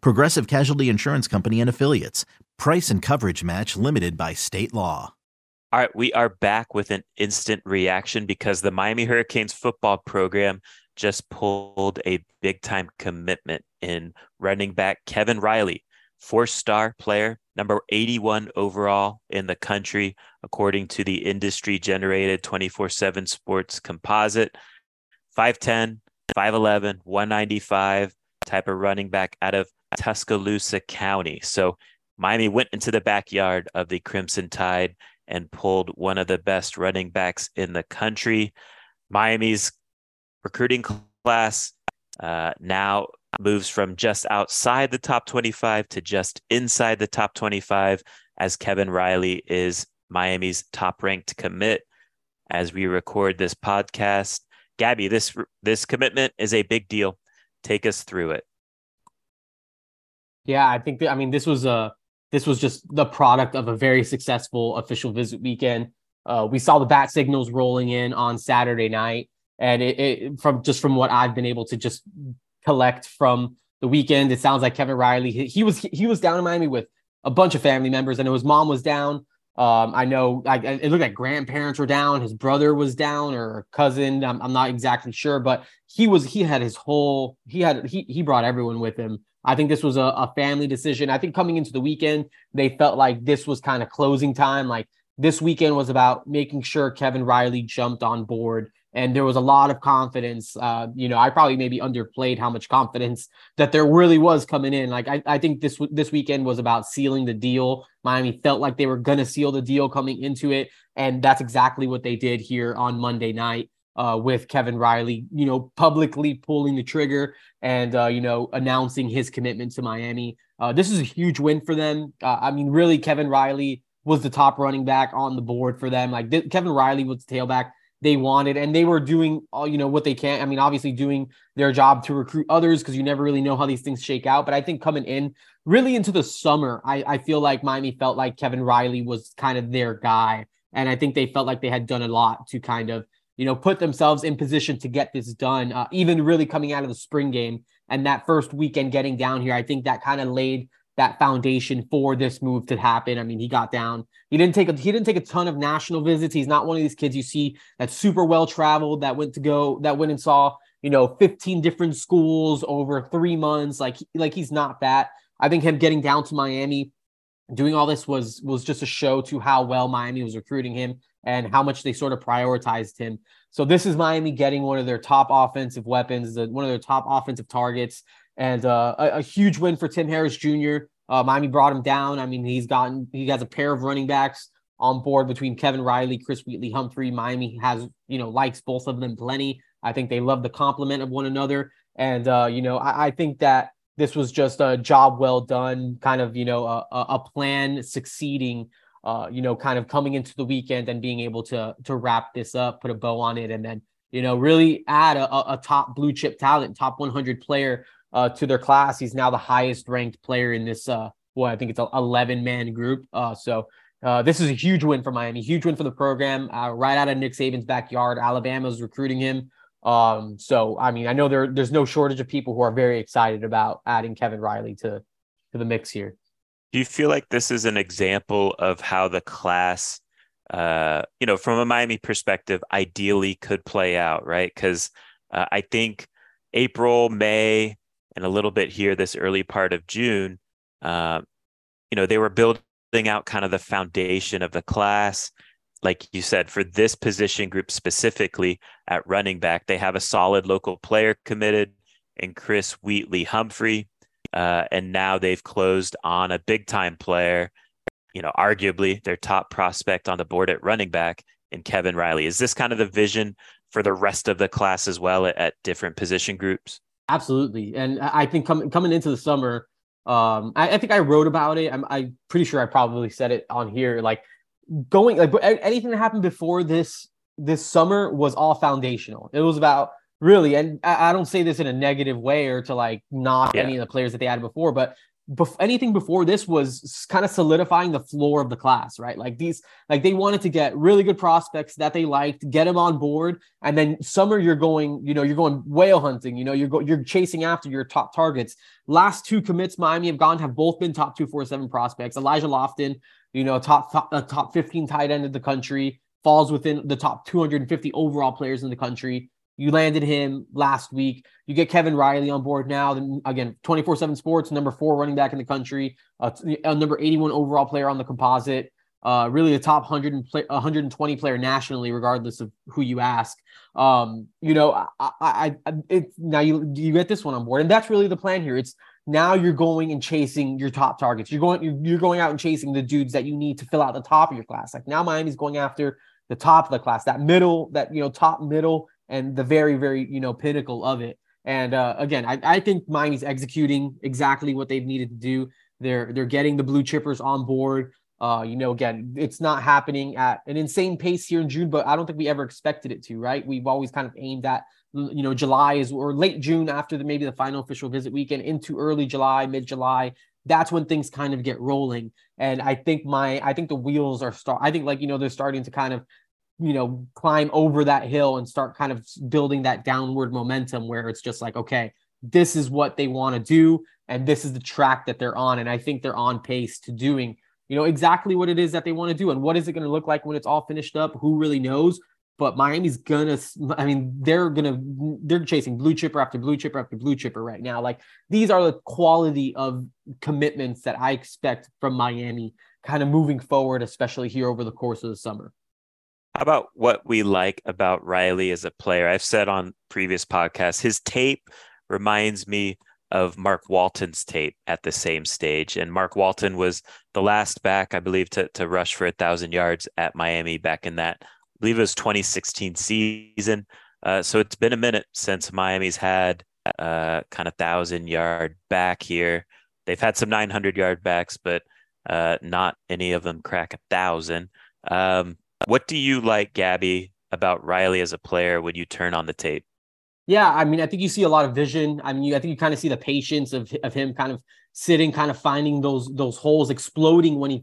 Progressive Casualty Insurance Company and Affiliates. Price and coverage match limited by state law. All right, we are back with an instant reaction because the Miami Hurricanes football program just pulled a big-time commitment in running back Kevin Riley, four-star player, number 81 overall in the country, according to the industry-generated 247 Sports Composite. 5'10", 5'11", 195 type of running back out of Tuscaloosa County. So Miami went into the backyard of the Crimson Tide and pulled one of the best running backs in the country. Miami's recruiting class now moves from just outside the top 25 to just inside the top 25, as Kevin Riley is Miami's top-ranked commit. As we record this podcast, Gabby, this commitment is a big deal. Take us through it. Yeah, I think this was just the product of a very successful official visit weekend. We saw the bat signals rolling in on Saturday night, and from what I've been able to just collect from the weekend, it sounds like Kevin Riley, he was down in Miami with a bunch of family members. I know his mom was down. It looked like grandparents were down. His brother was down, or a cousin. I'm not exactly sure, but he brought everyone with him. I think this was a family decision. I think coming into the weekend, they felt like this was kind of closing time. Like, this weekend was about making sure Kevin Riley jumped on board. And there was a lot of confidence. I probably maybe underplayed how much confidence that there really was coming in. Like, I think this weekend was about sealing the deal. Miami felt like they were going to seal the deal coming into it. And that's exactly what they did here on Monday night with Kevin Riley, publicly pulling the trigger and, announcing his commitment to Miami. This is a huge win for them. Really, Kevin Riley was the top running back on the board for them. Like, Kevin Riley was the tailback they wanted, and they were doing all, what they can. I mean, obviously doing their job to recruit others, because you never really know how these things shake out. But I think coming in really into the summer, I feel like Miami felt like Kevin Riley was kind of their guy. And I think they felt like they had done a lot to kind of, put themselves in position to get this done, even really coming out of the spring game. And that first weekend getting down here, I think that kind of laid that foundation for this move to happen. I mean, he got down. He didn't take a ton of national visits. He's not one of these kids you see that's super well traveled, that went and saw, 15 different schools over 3 months. Like he's not that. I think him getting down to Miami, doing all this was just a show to how well Miami was recruiting him and how much they sort of prioritized him. So this is Miami getting one of their top offensive weapons, one of their top offensive targets. And a huge win for Tim Harris Jr. Miami brought him down. I mean, he has a pair of running backs on board between Kevin Riley, Chris Wheatley Humphrey. Miami has, likes both of them plenty. I think they love the complement of one another. And, I think that this was just a job well done, kind of, a plan succeeding, kind of coming into the weekend and being able to wrap this up, put a bow on it, and then, really add a top blue chip talent, top 100 player to their class. He's now the highest ranked player in this, I think it's an 11-man group. This is a huge win for Miami, huge win for the program, right out of Nick Saban's backyard. Alabama's recruiting him. I know there's no shortage of people who are very excited about adding Kevin Riley to the mix here. Do you feel like this is an example of how the class, from a Miami perspective, ideally could play out, right? Because I think April, May, and a little bit here this early part of June, you know, they were building out kind of the foundation of the class. Like you said, for this position group specifically at running back, they have a solid local player committed in Chris Wheatley Humphrey. And now they've closed on a big time player, you know, arguably their top prospect on the board at running back in Kevin Riley. Is this kind of the vision for the rest of the class as well at different position groups? Absolutely. And I think coming into the summer, I think I wrote about it. I'm pretty sure I probably said it on here. Anything that happened before this summer was all foundational. It was about really, and I don't say this in a negative way or to knock any of the players that they had before, but anything before this was kind of solidifying the floor of the class, right? They wanted to get really good prospects that they liked, get them on board. And then summer, you're going whale hunting, you're chasing after your top targets. Last two commits Miami have both been top 247 prospects. Elijah Lofton, top 15 tight end of the country, falls within the top 250 overall players in the country. You landed him last week. You get Kevin Riley on board now. Then again, 247 Sports, number 4 running back in the country, a number 81 overall player on the composite, really a top 120 player nationally, regardless of who you ask. Now you get this one on board, and that's really the plan here. It's now you're going and chasing your top targets. You're going out and chasing the dudes that you need to fill out the top of your class. Now Miami's going after the top of the class, that middle, top middle, and the very, very, pinnacle of it. And again, I think Miami's executing exactly what they've needed to do. They're getting the blue chippers on board. Again, it's not happening at an insane pace here in June, but I don't think we ever expected it to, right? We've always kind of aimed at, July or late June after maybe the final official visit weekend into early July, mid-July. That's when things kind of get rolling. And I think the wheels are they're starting to kind of, climb over that hill and start kind of building that downward momentum where it's just okay, this is what they want to do. And this is the track that they're on. And I think they're on pace to doing, exactly what it is that they want to do. And what is it going to look like when it's all finished up? Who really knows? But Miami's they're chasing blue chipper after blue chipper after blue chipper right now. These are the quality of commitments that I expect from Miami kind of moving forward, especially here over the course of the summer. How about what we like about Riley as a player? I've said on previous podcasts, his tape reminds me of Mark Walton's tape at the same stage. And Mark Walton was the last back, I believe, to rush for 1,000 yards at Miami back in that, I believe it was 2016 season. So it's been a minute since Miami's had kind of 1,000-yard back here. They've had some 900-yard backs, but not any of them crack 1,000. What do you like, Gabby, about Riley as a player when you turn on the tape? Yeah, I think you see a lot of vision. I think you kind of see the patience of him kind of sitting, kind of finding those holes, exploding when he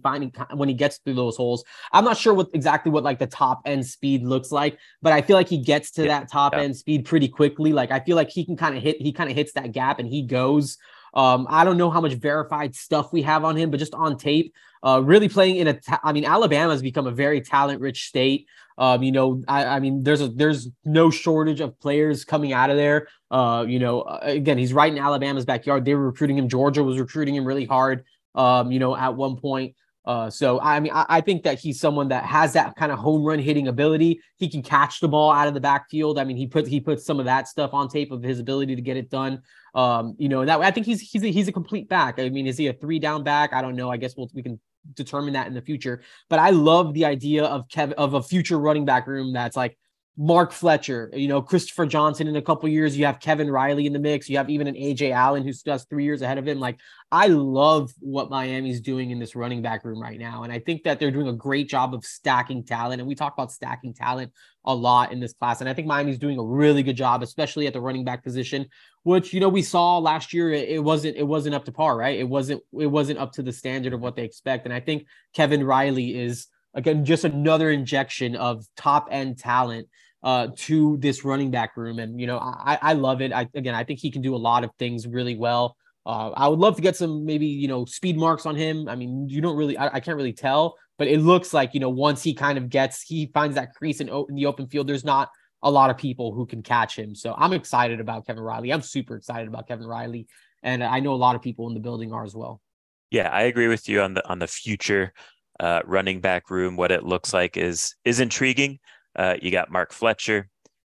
gets through those holes. I'm not sure what the top end speed looks like, but I feel like he gets to that top end speed pretty quickly. I feel like he kind of hits that gap and he goes. I don't know how much verified stuff we have on him, but just on tape, really playing in Alabama has become a very talent-rich state. There's no shortage of players coming out of there. Again, he's right in Alabama's backyard. They were recruiting him. Georgia was recruiting him really hard, at one point. I think that he's someone that has that kind of home run hitting ability. He can catch the ball out of the backfield. He puts some of that stuff on tape of his ability to get it done. I think he's a complete back. Is he a 3-down back? I don't know. I guess we can determine that in the future. But I love the idea of a future running back room that's like Mark Fletcher, Christopher Johnson in a couple years. You have Kevin Riley in the mix. You have even an AJ Allen who's just 3 years ahead of him. I love what Miami's doing in this running back room right now. And I think that they're doing a great job of stacking talent. And we talk about stacking talent a lot in this class. And I think Miami's doing a really good job, especially at the running back position, which, we saw last year, it wasn't up to par, right? It wasn't up to the standard of what they expect. And I think Kevin Riley is, again, just another injection of top end talent to this running back room. And, I love it. I think he can do a lot of things really well. I would love to get some, maybe, speed marks on him. I can't really tell, but it looks like, once he kind of he finds that crease in the open field, there's not a lot of people who can catch him. So I'm excited about Kevin Riley. I'm super excited about Kevin Riley. And I know a lot of people in the building are as well. Yeah, I agree with you on the future running back room. What it looks like is intriguing. You got Mark Fletcher,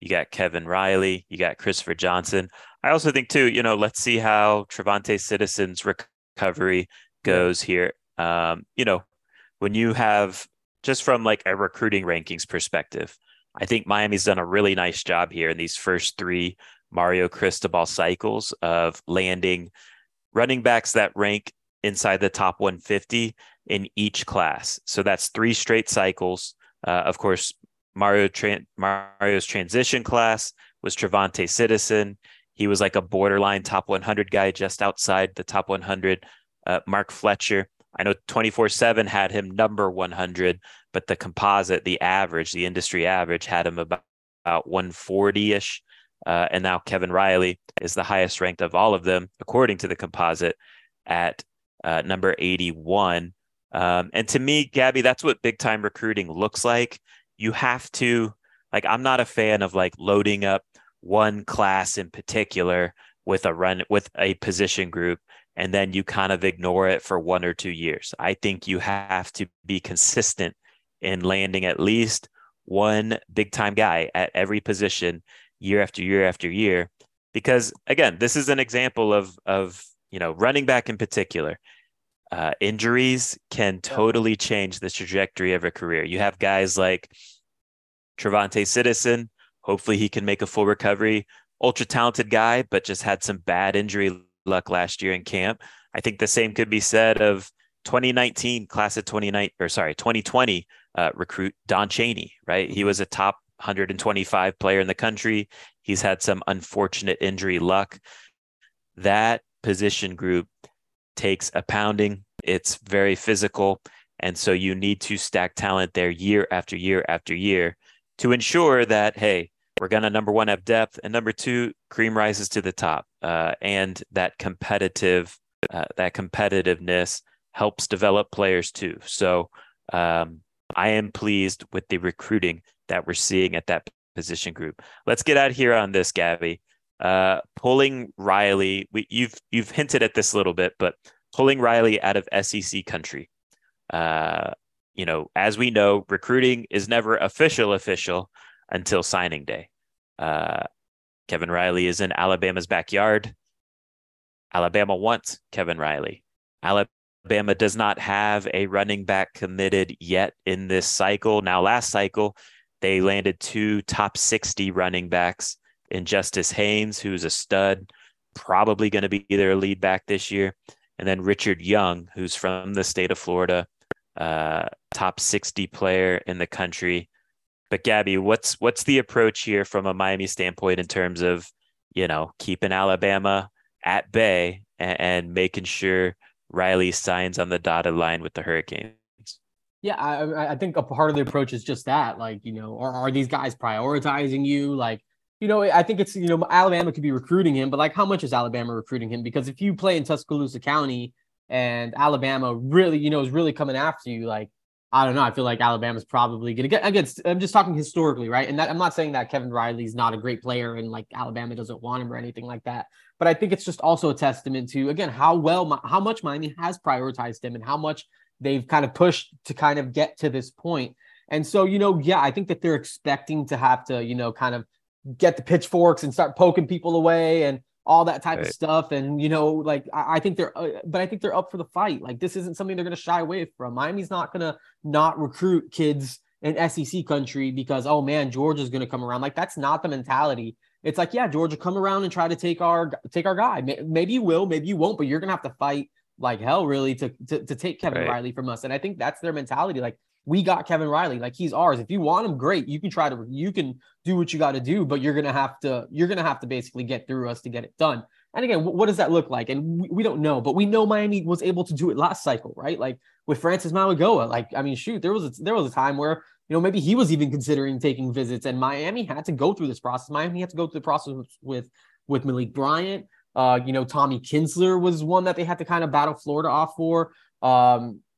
you got Kevin Riley, you got Christopher Johnson. I also think too, you know, let's see how Travante Citizens' recovery goes here. You know, when you have just from like a recruiting rankings perspective, I think Miami's done a really nice job here in these first three Mario Cristobal cycles of landing running backs that rank inside the top 150 in each class. So that's three straight cycles. Of course, Mario's transition class was Travante Citizen. He was like a borderline top 100 guy, just outside the top 100. Mark Fletcher, I know 24/7 had him number 100, but the composite, the average, the industry average had him about 140-ish. And now Kevin Riley is the highest ranked of all of them, according to the composite, at number 81. And to me, Gabby, that's what big time recruiting looks like. You have to, like, I'm not a fan of like loading up one class in particular with a position group, and then you kind of ignore it for 1 or 2 years. I think you have to be consistent in landing at least one big time guy at every position year after year after year, because again, this is an example of, you know, running back in particular. Injuries can totally change the trajectory of a career. You have guys like Travante Citizen. Hopefully he can make a full recovery. Ultra talented guy, but just had some bad injury luck last year in camp. I think the same could be said of 2020 recruit Don Chaney, right? He was a top 125 player in the country. He's had some unfortunate injury luck. That position group takes a pounding. It's very physical. And so you need to stack talent there year after year after year to ensure that, hey, we're going to, number one, have depth, and number two, cream rises to the top. And that competitiveness helps develop players too. So I am pleased with the recruiting that we're seeing at that position group. Let's get out here on this, Gabby. Pulling Riley, you've hinted at this a little bit, but pulling Riley out of SEC country. You know, as we know, recruiting is never official until signing day. Kevin Riley is in Alabama's backyard. Alabama wants Kevin Riley. Alabama does not have a running back committed yet in this cycle. Now, last cycle, they landed two top 60 running backs, Injustice Haynes, who's a stud, probably going to be their lead back this year, and then Richard Young, who's from the state of Florida, top 60 player in the country. But Gabby, what's the approach here from a Miami standpoint in terms of, you know, keeping Alabama at bay and making sure Riley signs on the dotted line with the Hurricanes? Yeah, I think a part of the approach is just that, like, you know, are these guys prioritizing you? Like, you know, I think it's, you know, Alabama could be recruiting him, but like, how much is Alabama recruiting him? Because if you play in Tuscaloosa County and Alabama really, you know, is really coming after you, like, I don't know. I feel like Alabama's probably going to get, again, I'm just talking historically, right? And that, I'm not saying that Kevin Riley's not a great player and like Alabama doesn't want him or anything like that. But I think it's just also a testament to, again, how much Miami has prioritized him and how much they've kind of pushed to kind of get to this point. And so, you know, yeah, I think that they're expecting to have to, you know, kind of get the pitchforks and start poking people away and all that type of stuff. And, you know, like, I think they're up for the fight. Like, this isn't something they're going to shy away from. Miami's not going to not recruit kids in SEC country because, oh man, Georgia's going to come around. Like, that's not the mentality. It's like, yeah, Georgia come around and try to take our guy. Maybe you will, maybe you won't, but you're going to have to fight like hell really to take Kevin Riley from us. And I think that's their mentality. Like, we got Kevin Riley, like, he's ours. If you want him, great. You can do what you got to do, but you're going to have to basically get through us to get it done. And again, what does that look like? And we don't know, but we know Miami was able to do it last cycle, right? Like with Francis Malagoa, like, I mean, shoot, there was a time where, you know, maybe he was even considering taking visits and Miami had to go through this process. Miami had to go through the process with Malik Bryant. You know, Tommy Kinsler was one that they had to kind of battle Florida off for.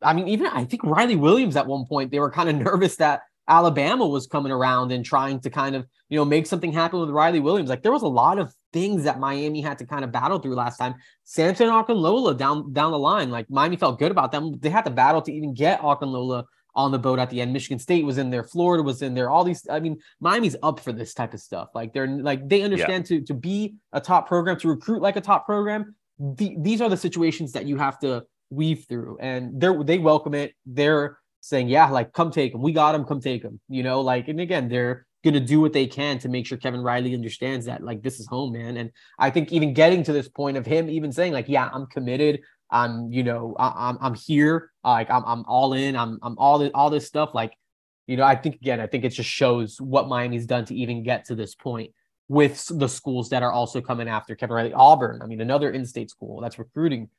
I mean, even I think Riley Williams at one point, they were kind of nervous that Alabama was coming around and trying to kind of, you know, make something happen with Riley Williams. Like, there was a lot of things that Miami had to kind of battle through last time. Samson Akinlola down the line, like, Miami felt good about them. They had to battle to even get Akinlola on the boat at the end. Michigan State was in there. Florida was in there. All these, I mean, Miami's up for this type of stuff. Like, they're like, they understand to be a top program, to recruit like a top program. These are the situations that you have to weave through, and they welcome it. They're saying, yeah, like, come take him. We got him. Come take him. You know, like, and again, they're going to do what they can to make sure Kevin Riley understands that, like, this is home, man. And I think even getting to this point of him even saying, like, yeah, I'm committed. I'm, you know, I'm here. Like, I'm all in. I'm all this stuff. Like, you know, I think it just shows what Miami's done to even get to this point with the schools that are also coming after Kevin Riley. Auburn, I mean, another in-state school that's recruiting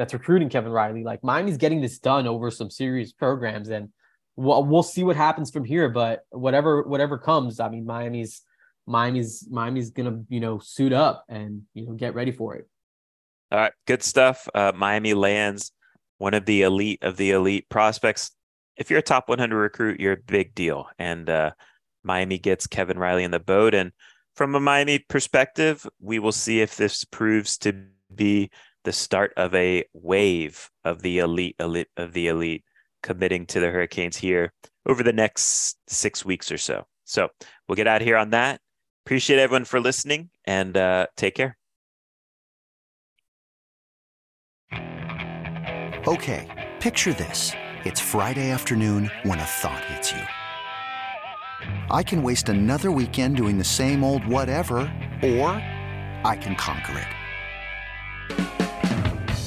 Kevin Riley. Like, Miami's getting this done over some serious programs, and we'll see what happens from here. But whatever comes, I mean, Miami's gonna, you know, suit up and, you know, get ready for it. All right, good stuff. Miami lands one of the elite of the elite prospects. If you're a top 100 recruit, you're a big deal, and Miami gets Kevin Riley in the boat. And from a Miami perspective, we will see if this proves to be the start of a wave of the elite of the elite committing to the Hurricanes here over the next 6 weeks or so. So we'll get out of here on that. Appreciate everyone for listening, and take care. Okay, picture this. It's Friday afternoon when a thought hits you. I can waste another weekend doing the same old whatever, or I can conquer it.